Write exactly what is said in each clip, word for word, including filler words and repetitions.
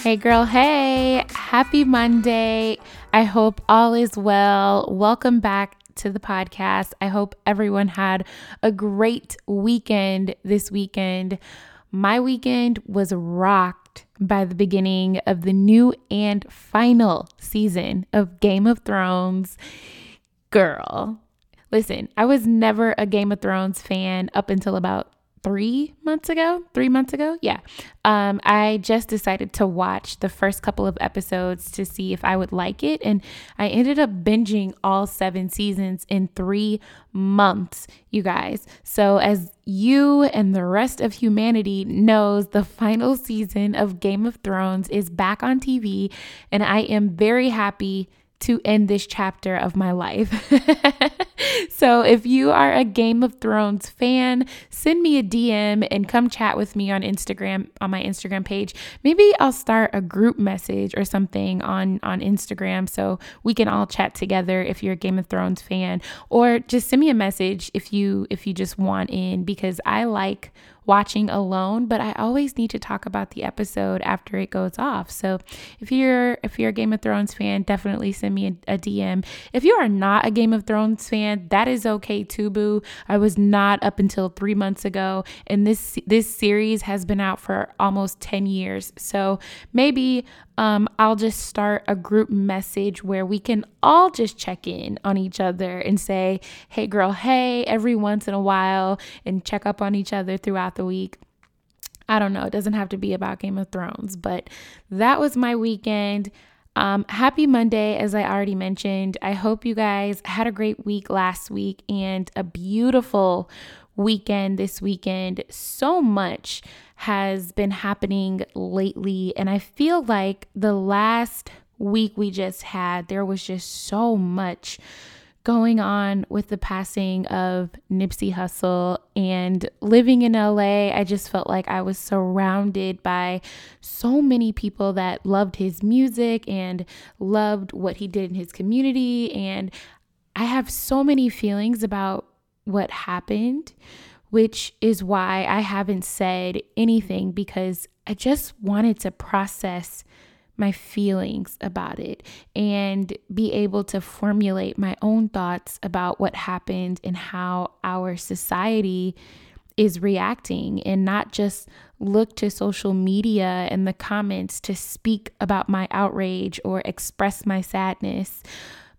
Hey girl, hey, happy Monday. I hope all is well. Welcome back to the podcast. I hope everyone had a great weekend this weekend. My weekend was rocked by the beginning of the new and final season of Game of Thrones. Girl, listen, I was never a Game of Thrones fan up until about Three months ago, three months ago. Yeah. Um, I just decided to watch the first couple of episodes to see if I would like it. And I ended up binging all seven seasons in three months, you guys. So as you and the rest of humanity knows, the final season of Game of Thrones is back on T V. And I am very happy to end this chapter of my life. So if you are a Game of Thrones fan, send me a D M and come chat with me on Instagram, on my Instagram page. Maybe I'll start a group message or something on, on Instagram so we can all chat together if you're a Game of Thrones fan, or just send me a message if you if you just want in, because I like watching alone, but I always need to talk about the episode after it goes off. So if you're if you're a Game of Thrones fan, definitely send me a, a D M. If you are not a Game of Thrones fan, that is okay too, boo. I was not up until three months ago, and this this series has been out for almost ten years. So maybe um, I'll just start a group message where we can all just check in on each other and say, hey girl, hey, every once in a while, and check up on each other throughout the week. I don't know. It doesn't have to be about Game of Thrones, but that was my weekend. Um, happy Monday, as I already mentioned. I hope you guys had a great week last week and a beautiful weekend this weekend. So much has been happening lately, and I feel like the last week we just had, there was just so much going on with the passing of Nipsey Hussle, and living in L A, I just felt like I was surrounded by so many people that loved his music and loved what he did in his community. And I have so many feelings about what happened, which is why I haven't said anything, because I just wanted to process my feelings about it and be able to formulate my own thoughts about what happened and how our society is reacting, and not just look to social media and the comments to speak about my outrage or express my sadness,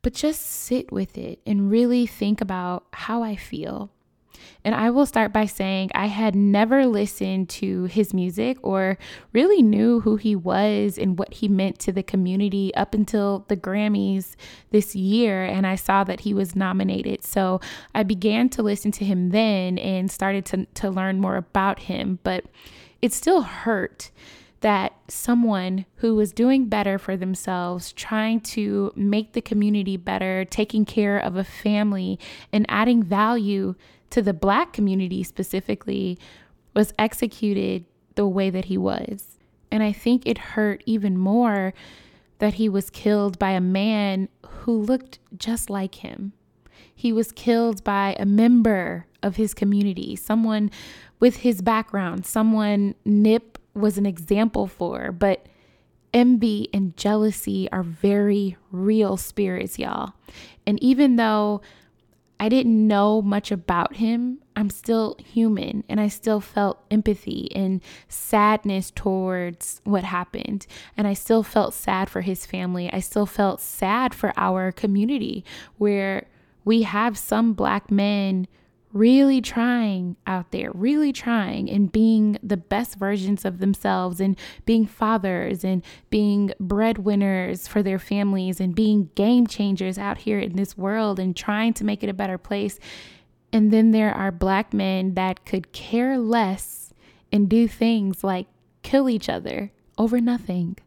but just sit with it and really think about how I feel. And I will start by saying I had never listened to his music or really knew who he was and what he meant to the community up until the Grammys this year, and I saw that he was nominated. So I began to listen to him then and started to, to learn more about him, but it still hurt that someone who was doing better for themselves, trying to make the community better, taking care of a family, and adding value to the Black community specifically, was executed the way that he was. And I think it hurt even more that he was killed by a man who looked just like him. He was killed by a member of his community, someone with his background, someone Nip was an example for. But envy and jealousy are very real spirits, y'all. And even though I didn't know much about him, I'm still human, and I still felt empathy and sadness towards what happened. And I still felt sad for his family. I still felt sad for our community, where we have some Black men really trying out there, really trying and being the best versions of themselves, and being fathers and being breadwinners for their families and being game changers out here in this world and trying to make it a better place. And then there are Black men that could care less and do things like kill each other over nothing.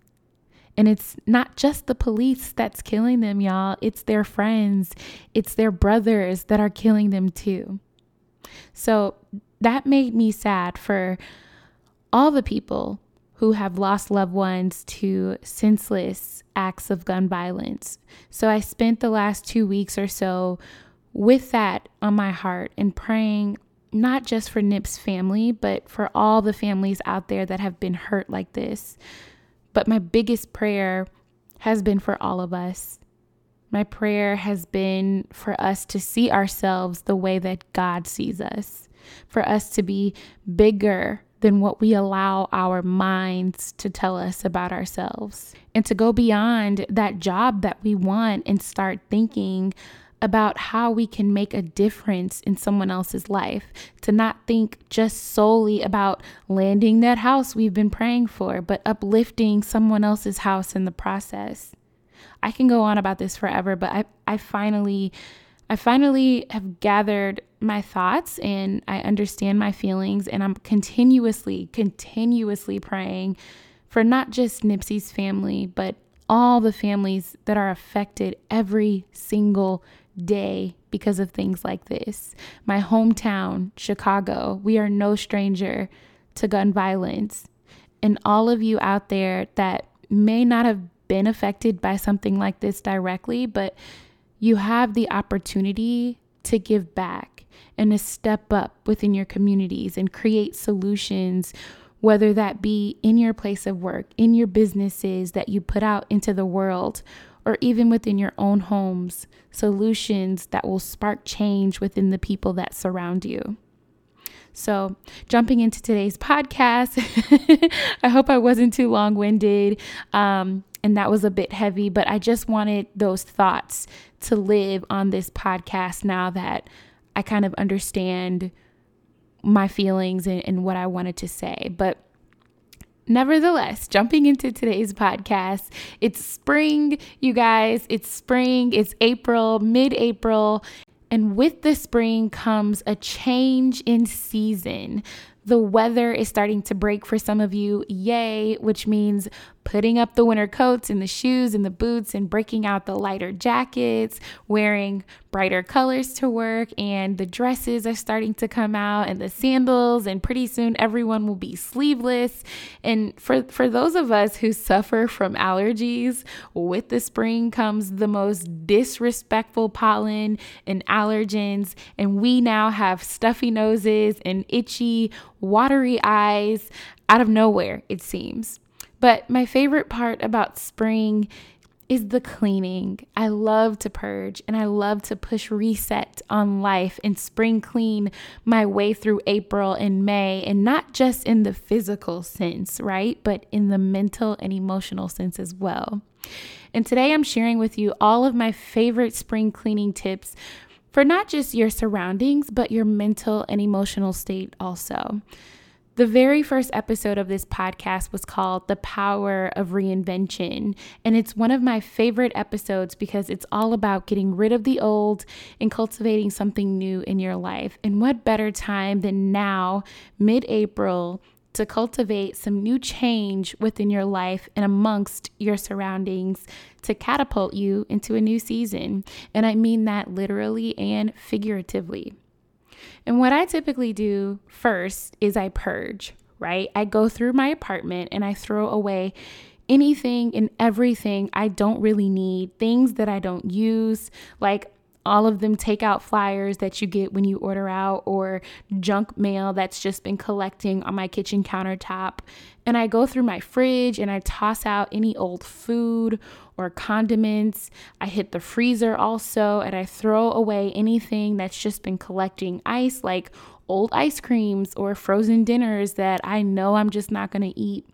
And it's not just the police that's killing them, y'all. It's their friends. It's their brothers that are killing them too. So that made me sad for all the people who have lost loved ones to senseless acts of gun violence. So I spent the last two weeks or so with that on my heart and praying not just for Nip's family, but for all the families out there that have been hurt like this. But my biggest prayer has been for all of us. My prayer has been for us to see ourselves the way that God sees us, for us to be bigger than what we allow our minds to tell us about ourselves, and to go beyond that job that we want and start thinking about how we can make a difference in someone else's life, to not think just solely about landing that house we've been praying for, but uplifting someone else's house in the process. I can go on about this forever, but I, I finally, I finally have gathered my thoughts and I understand my feelings, and I'm continuously, continuously praying for not just Nipsey's family, but all the families that are affected every single day because of things like this. My hometown, Chicago, we are no stranger to gun violence. And all of you out there that may not have been affected by something like this directly, but you have the opportunity to give back and to step up within your communities and create solutions, whether that be in your place of work, in your businesses that you put out into the world, or even within your own homes, solutions that will spark change within the people that surround you. So jumping into today's podcast, I hope I wasn't too long-winded, um, and that was a bit heavy, but I just wanted those thoughts to live on this podcast now that I kind of understand my feelings and, and what I wanted to say. But nevertheless, jumping into today's podcast, it's spring, you guys, it's spring, it's April, mid-April. And with the spring comes a change in season. The weather is starting to break for some of you, yay, which means putting up the winter coats and the shoes and the boots and breaking out the lighter jackets, wearing brighter colors to work, and the dresses are starting to come out and the sandals, and pretty soon everyone will be sleeveless. And for, for those of us who suffer from allergies, with the spring comes the most disrespectful pollen and allergens, and we now have stuffy noses and itchy, watery eyes out of nowhere, it seems. But my favorite part about spring is the cleaning. I love to purge and I love to push reset on life and spring clean my way through April and May, and not just in the physical sense, right? But in the mental and emotional sense as well. And today I'm sharing with you all of my favorite spring cleaning tips for not just your surroundings, but your mental and emotional state also. The very first episode of this podcast was called The Power of Reinvention, and it's one of my favorite episodes because it's all about getting rid of the old and cultivating something new in your life. And what better time than now, mid-April, to cultivate some new change within your life and amongst your surroundings to catapult you into a new season. And I mean that literally and figuratively. And what I typically do first is I purge, right? I go through my apartment and I throw away anything and everything I don't really need, things that I don't use, like all of them takeout flyers that you get when you order out, or junk mail that's just been collecting on my kitchen countertop. And I go through my fridge and I toss out any old food or condiments. I hit the freezer also, and I throw away anything that's just been collecting ice, like old ice creams or frozen dinners that I know I'm just not going to eat.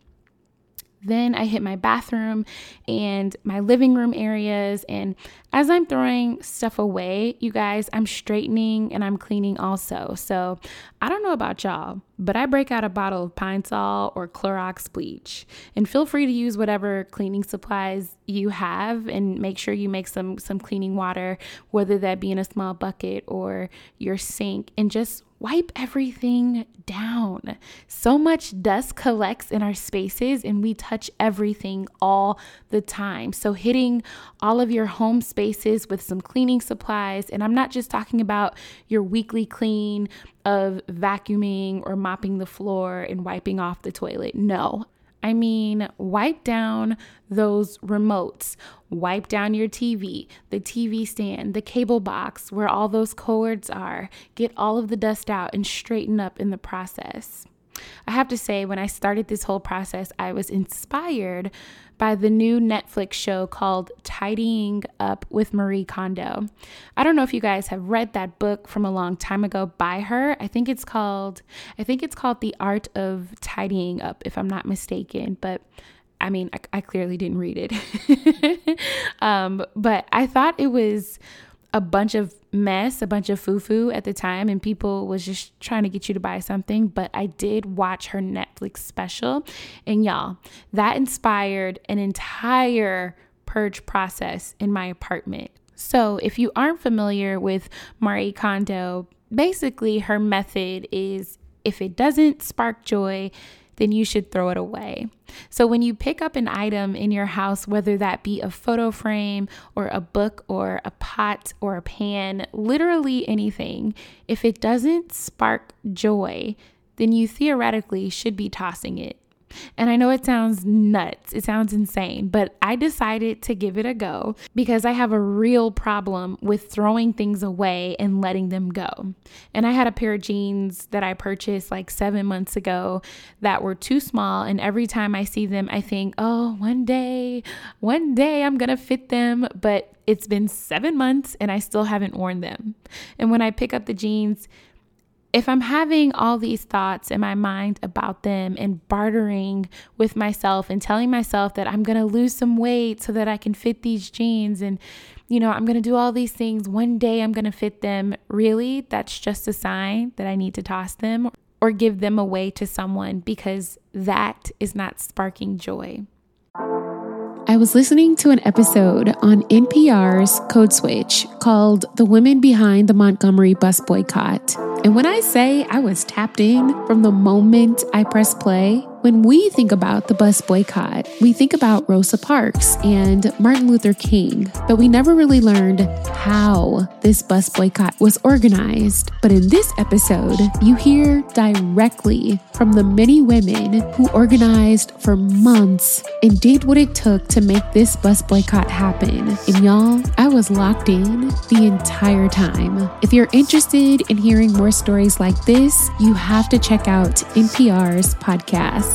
Then I hit my bathroom and my living room areas. And as I'm throwing stuff away, you guys, I'm straightening and I'm cleaning also. So I don't know about y'all, but I break out a bottle of Pine Sol or Clorox bleach. And feel free to use whatever cleaning supplies you have, and make sure you make some, some cleaning water, whether that be in a small bucket or your sink, and just Wipe everything down. So much dust collects in our spaces and we touch everything all the time. So hitting all of your home spaces with some cleaning supplies, and I'm not just talking about your weekly clean of vacuuming or mopping the floor and wiping off the toilet. No. I mean, wipe down those remotes, wipe down your T V, the T V stand, the cable box where all those cords are. Get all of the dust out and straighten up in the process. I have to say, when I started this whole process, I was inspired by the new Netflix show called Tidying Up with Marie Kondo. I don't know if you guys have read that book from a long time ago by her. I think it's called, I think it's called The Art of Tidying Up, if I'm not mistaken, but I mean, I, I clearly didn't read it. um, but I thought it was a bunch of mess, a bunch of foo-foo at the time, and people was just trying to get you to buy something, but I did watch her Netflix special, and y'all, that inspired an entire purge process in my apartment. So if you aren't familiar with Marie Kondo, basically her method is, if it doesn't spark joy, then you should throw it away. So when you pick up an item in your house, whether that be a photo frame or a book or a pot or a pan, literally anything, if it doesn't spark joy, then you theoretically should be tossing it. And I know it sounds nuts, it sounds insane, but I decided to give it a go because I have a real problem with throwing things away and letting them go. And I had a pair of jeans that I purchased like seven months ago that were too small. And every time I see them, I think, oh, one day, one day I'm going to fit them. But it's been seven months and I still haven't worn them. And when I pick up the jeans, if I'm having all these thoughts in my mind about them and bartering with myself and telling myself that I'm going to lose some weight so that I can fit these jeans and, you know, I'm going to do all these things, one day I'm going to fit them, really, that's just a sign that I need to toss them or give them away to someone, because that is not sparking joy. I was listening to an episode on N P R's Code Switch called The Women Behind the Montgomery Bus Boycott. And when I say I was tapped in from the moment I pressed play, when we think about the bus boycott, we think about Rosa Parks and Martin Luther King, but we never really learned how this bus boycott was organized. But in this episode, you hear directly from the many women who organized for months and did what it took to make this bus boycott happen. And y'all, I was locked in the entire time. If you're interested in hearing more stories like this, you have to check out N P R's podcast.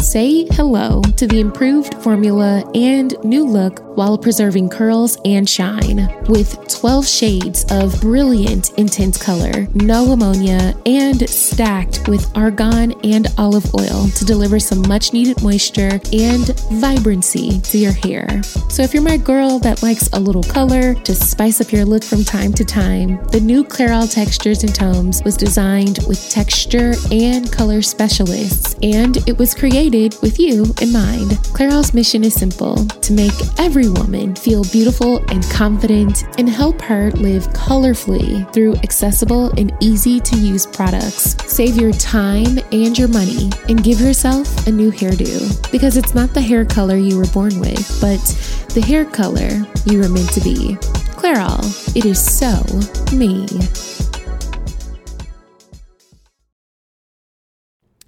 Say hello to the improved formula and new look while preserving curls and shine. With twelve shades of brilliant intense color, no ammonia, and stacked with argan and olive oil to deliver some much needed moisture and vibrancy to your hair. So if you're my girl that likes a little color to spice up your look from time to time, the new Clairol Textures and Tones was designed with texture and color specialists, and it was created with you in mind. Clairol's mission is simple: to make every woman feel beautiful and confident and help her live colorfully through accessible and easy to use products. Save your time and your money and give yourself a new hairdo, because it's not the hair color you were born with, but the hair color you were meant to be. Clairol, it is so me.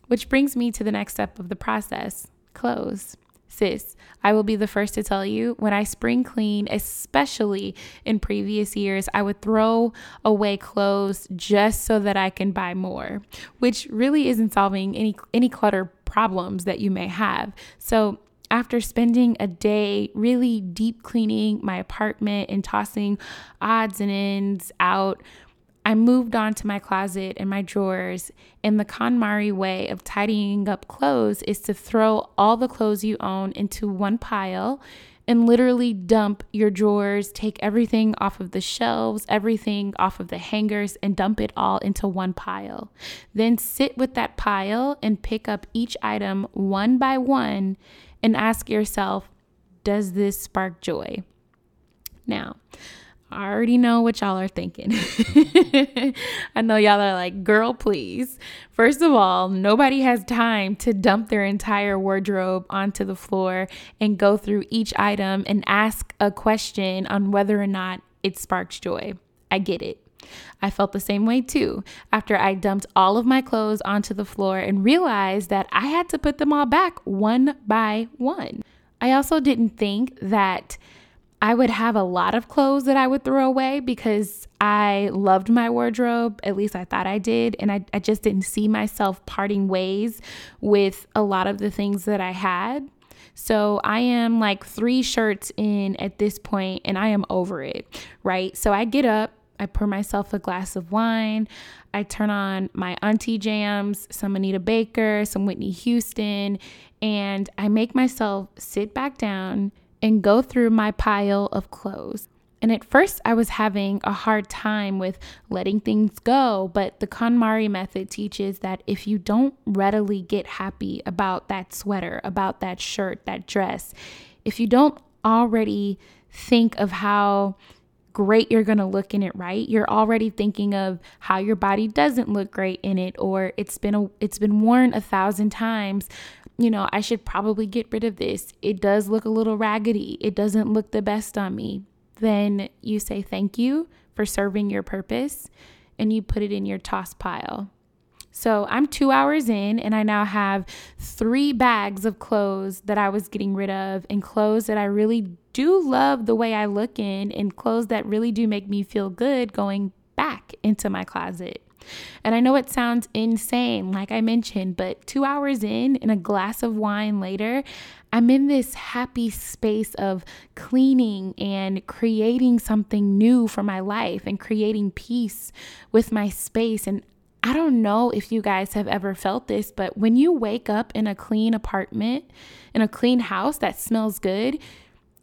Which brings me to the next step of the process: clothes. Sis, I will be the first to tell you, when I spring clean, especially in previous years, I would throw away clothes just so that I can buy more, which really isn't solving any any clutter problems that you may have. So after spending a day really deep cleaning my apartment and tossing odds and ends out, I moved on to my closet and my drawers, and the KonMari way of tidying up clothes is to throw all the clothes you own into one pile and literally dump your drawers, take everything off of the shelves, everything off of the hangers, and dump it all into one pile. Then sit with that pile and pick up each item one by one and ask yourself, does this spark joy? Now, I already know what y'all are thinking. I know y'all are like, girl, please. First of all, nobody has time to dump their entire wardrobe onto the floor and go through each item and ask a question on whether or not it sparks joy. I get it. I felt the same way too after I dumped all of my clothes onto the floor and realized that I had to put them all back one by one. I also didn't think that I would have a lot of clothes that I would throw away because I loved my wardrobe, at least I thought I did, and I, I just didn't see myself parting ways with a lot of the things that I had. So I am like three shirts in at this point, and I am over it, right? So I get up, I pour myself a glass of wine, I turn on my auntie jams, some Anita Baker, some Whitney Houston, and I make myself sit back down and go through my pile of clothes. And at first I was having a hard time with letting things go, but the KonMari method teaches that if you don't readily get happy about that sweater, about that shirt, that dress, if you don't already think of how great you're gonna look in it, right? You're already thinking of how your body doesn't look great in it, or it's been a, it's been worn a thousand times. You know, I should probably get rid of this. It does look a little raggedy. It doesn't look the best on me. Then you say thank you for serving your purpose and you put it in your toss pile. So I'm two hours in and I now have three bags of clothes that I was getting rid of, and clothes that I really do love the way I look in, and clothes that really do make me feel good going back into my closet. And I know it sounds insane, like I mentioned, but two hours in and a glass of wine later, I'm in this happy space of cleaning and creating something new for my life and creating peace with my space. And I don't know if you guys have ever felt this, but when you wake up in a clean apartment, in a clean house that smells good,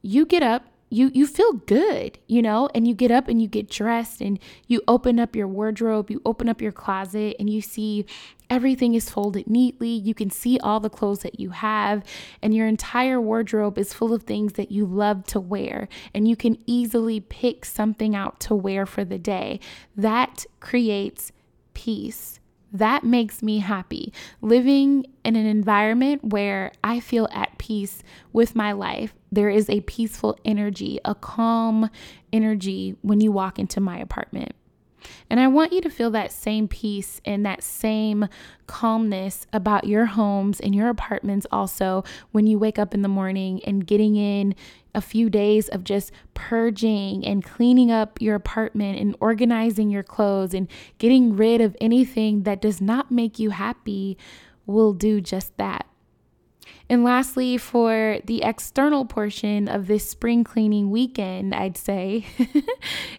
you get up. You you feel good, you know, and you get up and you get dressed and you open up your wardrobe, you open up your closet, and you see everything is folded neatly. You can see all the clothes that you have, and your entire wardrobe is full of things that you love to wear, and you can easily pick something out to wear for the day. That creates peace. That makes me happy. Living in an environment where I feel at peace with my life. There is a peaceful energy, a calm energy when you walk into my apartment. And I want you to feel that same peace and that same calmness about your homes and your apartments also when you wake up in the morning and getting in a few days of just purging and cleaning up your apartment and organizing your clothes and getting rid of anything that does not make you happy will do just that. And lastly, for the external portion of this spring cleaning weekend, I'd say,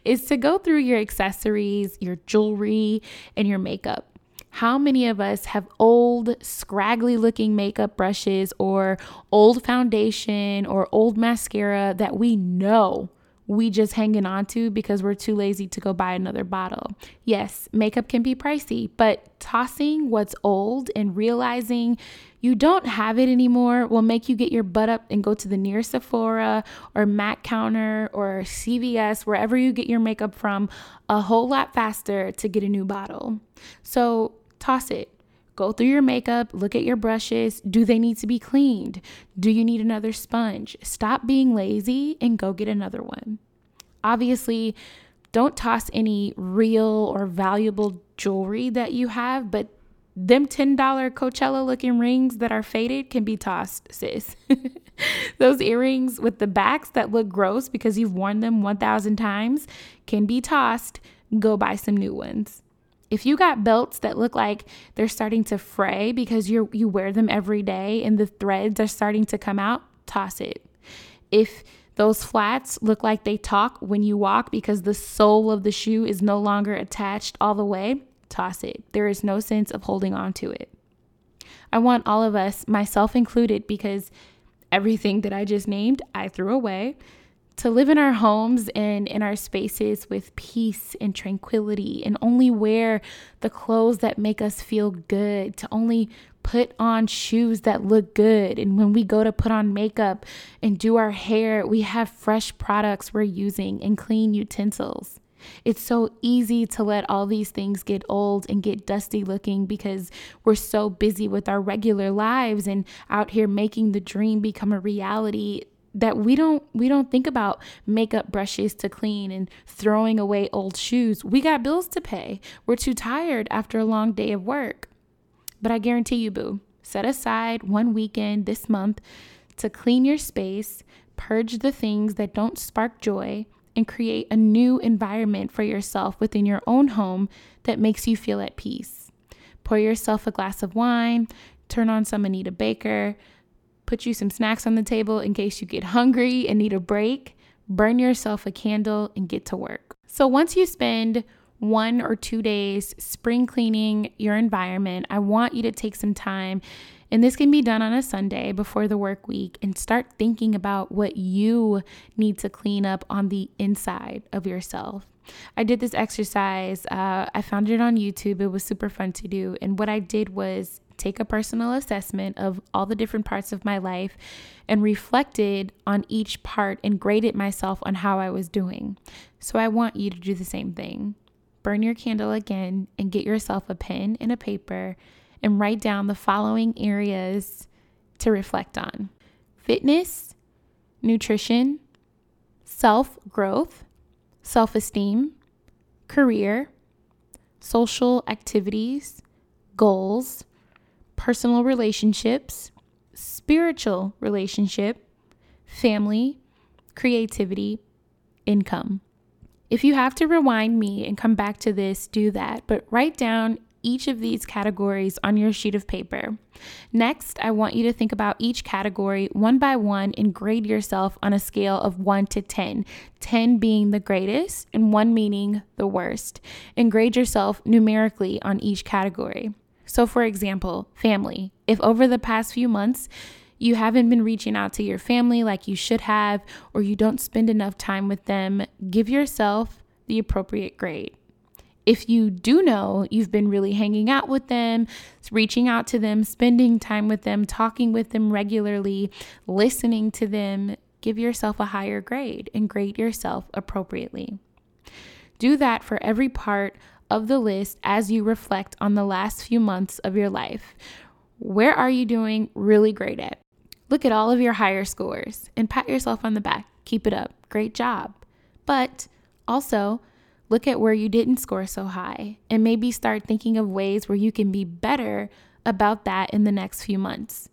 is to go through your accessories, your jewelry, and your makeup. How many of us have old, scraggly looking makeup brushes or old foundation or old mascara that we know we just hanging on to because we're too lazy to go buy another bottle? Yes, makeup can be pricey, but tossing what's old and realizing you don't have it anymore will make you get your butt up and go to the nearest Sephora or MAC counter or C V S, wherever you get your makeup from, a whole lot faster to get a new bottle. So toss it. Go through your makeup, look at your brushes. Do they need to be cleaned? Do you need another sponge? Stop being lazy and go get another one. Obviously, don't toss any real or valuable jewelry that you have, but Them ten dollar Coachella looking rings that are faded can be tossed, sis. Those earrings with the backs that look gross because you've worn them one thousand times can be tossed. Go buy some new ones. If you got belts that look like they're starting to fray because you you wear them every day and the threads are starting to come out, toss it. If those flats look like they talk when you walk because the sole of the shoe is no longer attached all the way, toss it. There is no sense of holding on to it. I want all of us, myself included, because everything that I just named, I threw away, to live in our homes and in our spaces with peace and tranquility, and only wear the clothes that make us feel good, to only put on shoes that look good. And when we go to put on makeup and do our hair, we have fresh products we're using and clean utensils. It's so easy to let all these things get old and get dusty looking because we're so busy with our regular lives and out here making the dream become a reality that we don't we don't think about makeup brushes to clean and throwing away old shoes. We got bills to pay. We're too tired after a long day of work. But I guarantee you, boo, set aside one weekend this month to clean your space, purge the things that don't spark joy, and create a new environment for yourself within your own home that makes you feel at peace. Pour yourself a glass of wine, turn on some Anita Baker, put you some snacks on the table in case you get hungry and need a break, burn yourself a candle, and get to work. So once you spend one or two days spring cleaning your environment, I want you to take some time, and this can be done on a Sunday before the work week, and start thinking about what you need to clean up on the inside of yourself. I did this exercise. Uh, I found it on YouTube. It was super fun to do. And what I did was take a personal assessment of all the different parts of my life and reflected on each part and graded myself on how I was doing. So I want you to do the same thing. Burn your candle again and get yourself a pen and a paper and write down the following areas to reflect on: fitness, nutrition, self-growth, self-esteem, career, social activities, goals, personal relationships, spiritual relationship, family, creativity, income. If you have to rewind me and come back to this, do that, but write down each of these categories on your sheet of paper. Next, I want you to think about each category one by one and grade yourself on a scale of one to ten, ten being the greatest and one meaning the worst, and grade yourself numerically on each category. So for example, family. If over the past few months, you haven't been reaching out to your family like you should have, or you don't spend enough time with them, give yourself the appropriate grade. If you do know you've been really hanging out with them, reaching out to them, spending time with them, talking with them regularly, listening to them, give yourself a higher grade and grade yourself appropriately. Do that for every part of the list as you reflect on the last few months of your life. Where are you doing really great at? Look at all of your higher scores and pat yourself on the back. Keep it up. Great job. But also, look at where you didn't score so high and maybe start thinking of ways where you can be better about that in the next few months.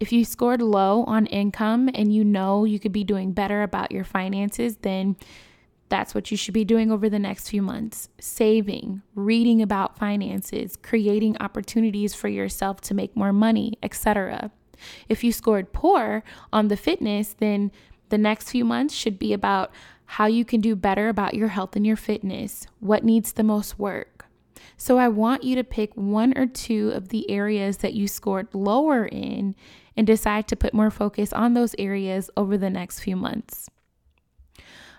If you scored low on income and you know you could be doing better about your finances, then that's what you should be doing over the next few months. Saving, reading about finances, creating opportunities for yourself to make more money, et cetera. If you scored poor on the fitness, then the next few months should be about how you can do better about your health and your fitness, what needs the most work. So I want you to pick one or two of the areas that you scored lower in and decide to put more focus on those areas over the next few months.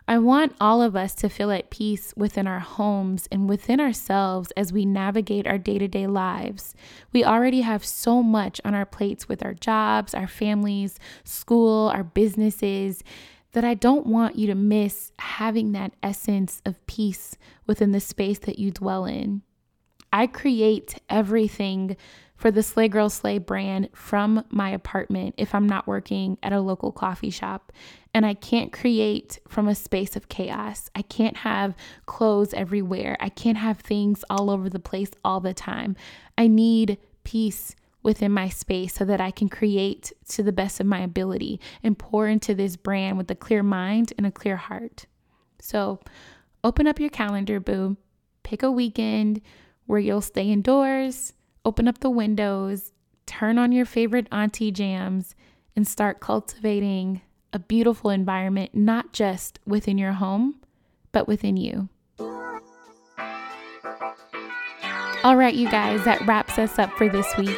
I want all of us to feel at peace within our homes and within ourselves as we navigate our day-to-day lives. We already have so much on our plates with our jobs, our families, school, our businesses, that I don't want you to miss having that essence of peace within the space that you dwell in. I create everything for the Slay Girl Slay brand from my apartment if I'm not working at a local coffee shop. And I can't create from a space of chaos. I can't have clothes everywhere. I can't have things all over the place all the time. I need peace within my space so that I can create to the best of my ability and pour into this brand with a clear mind and a clear heart. So open up your calendar, boo. Pick a weekend where you'll stay indoors, open up the windows, turn on your favorite auntie jams, and start cultivating a beautiful environment, not just within your home, but within you. All right, you guys, that wraps us up for this week.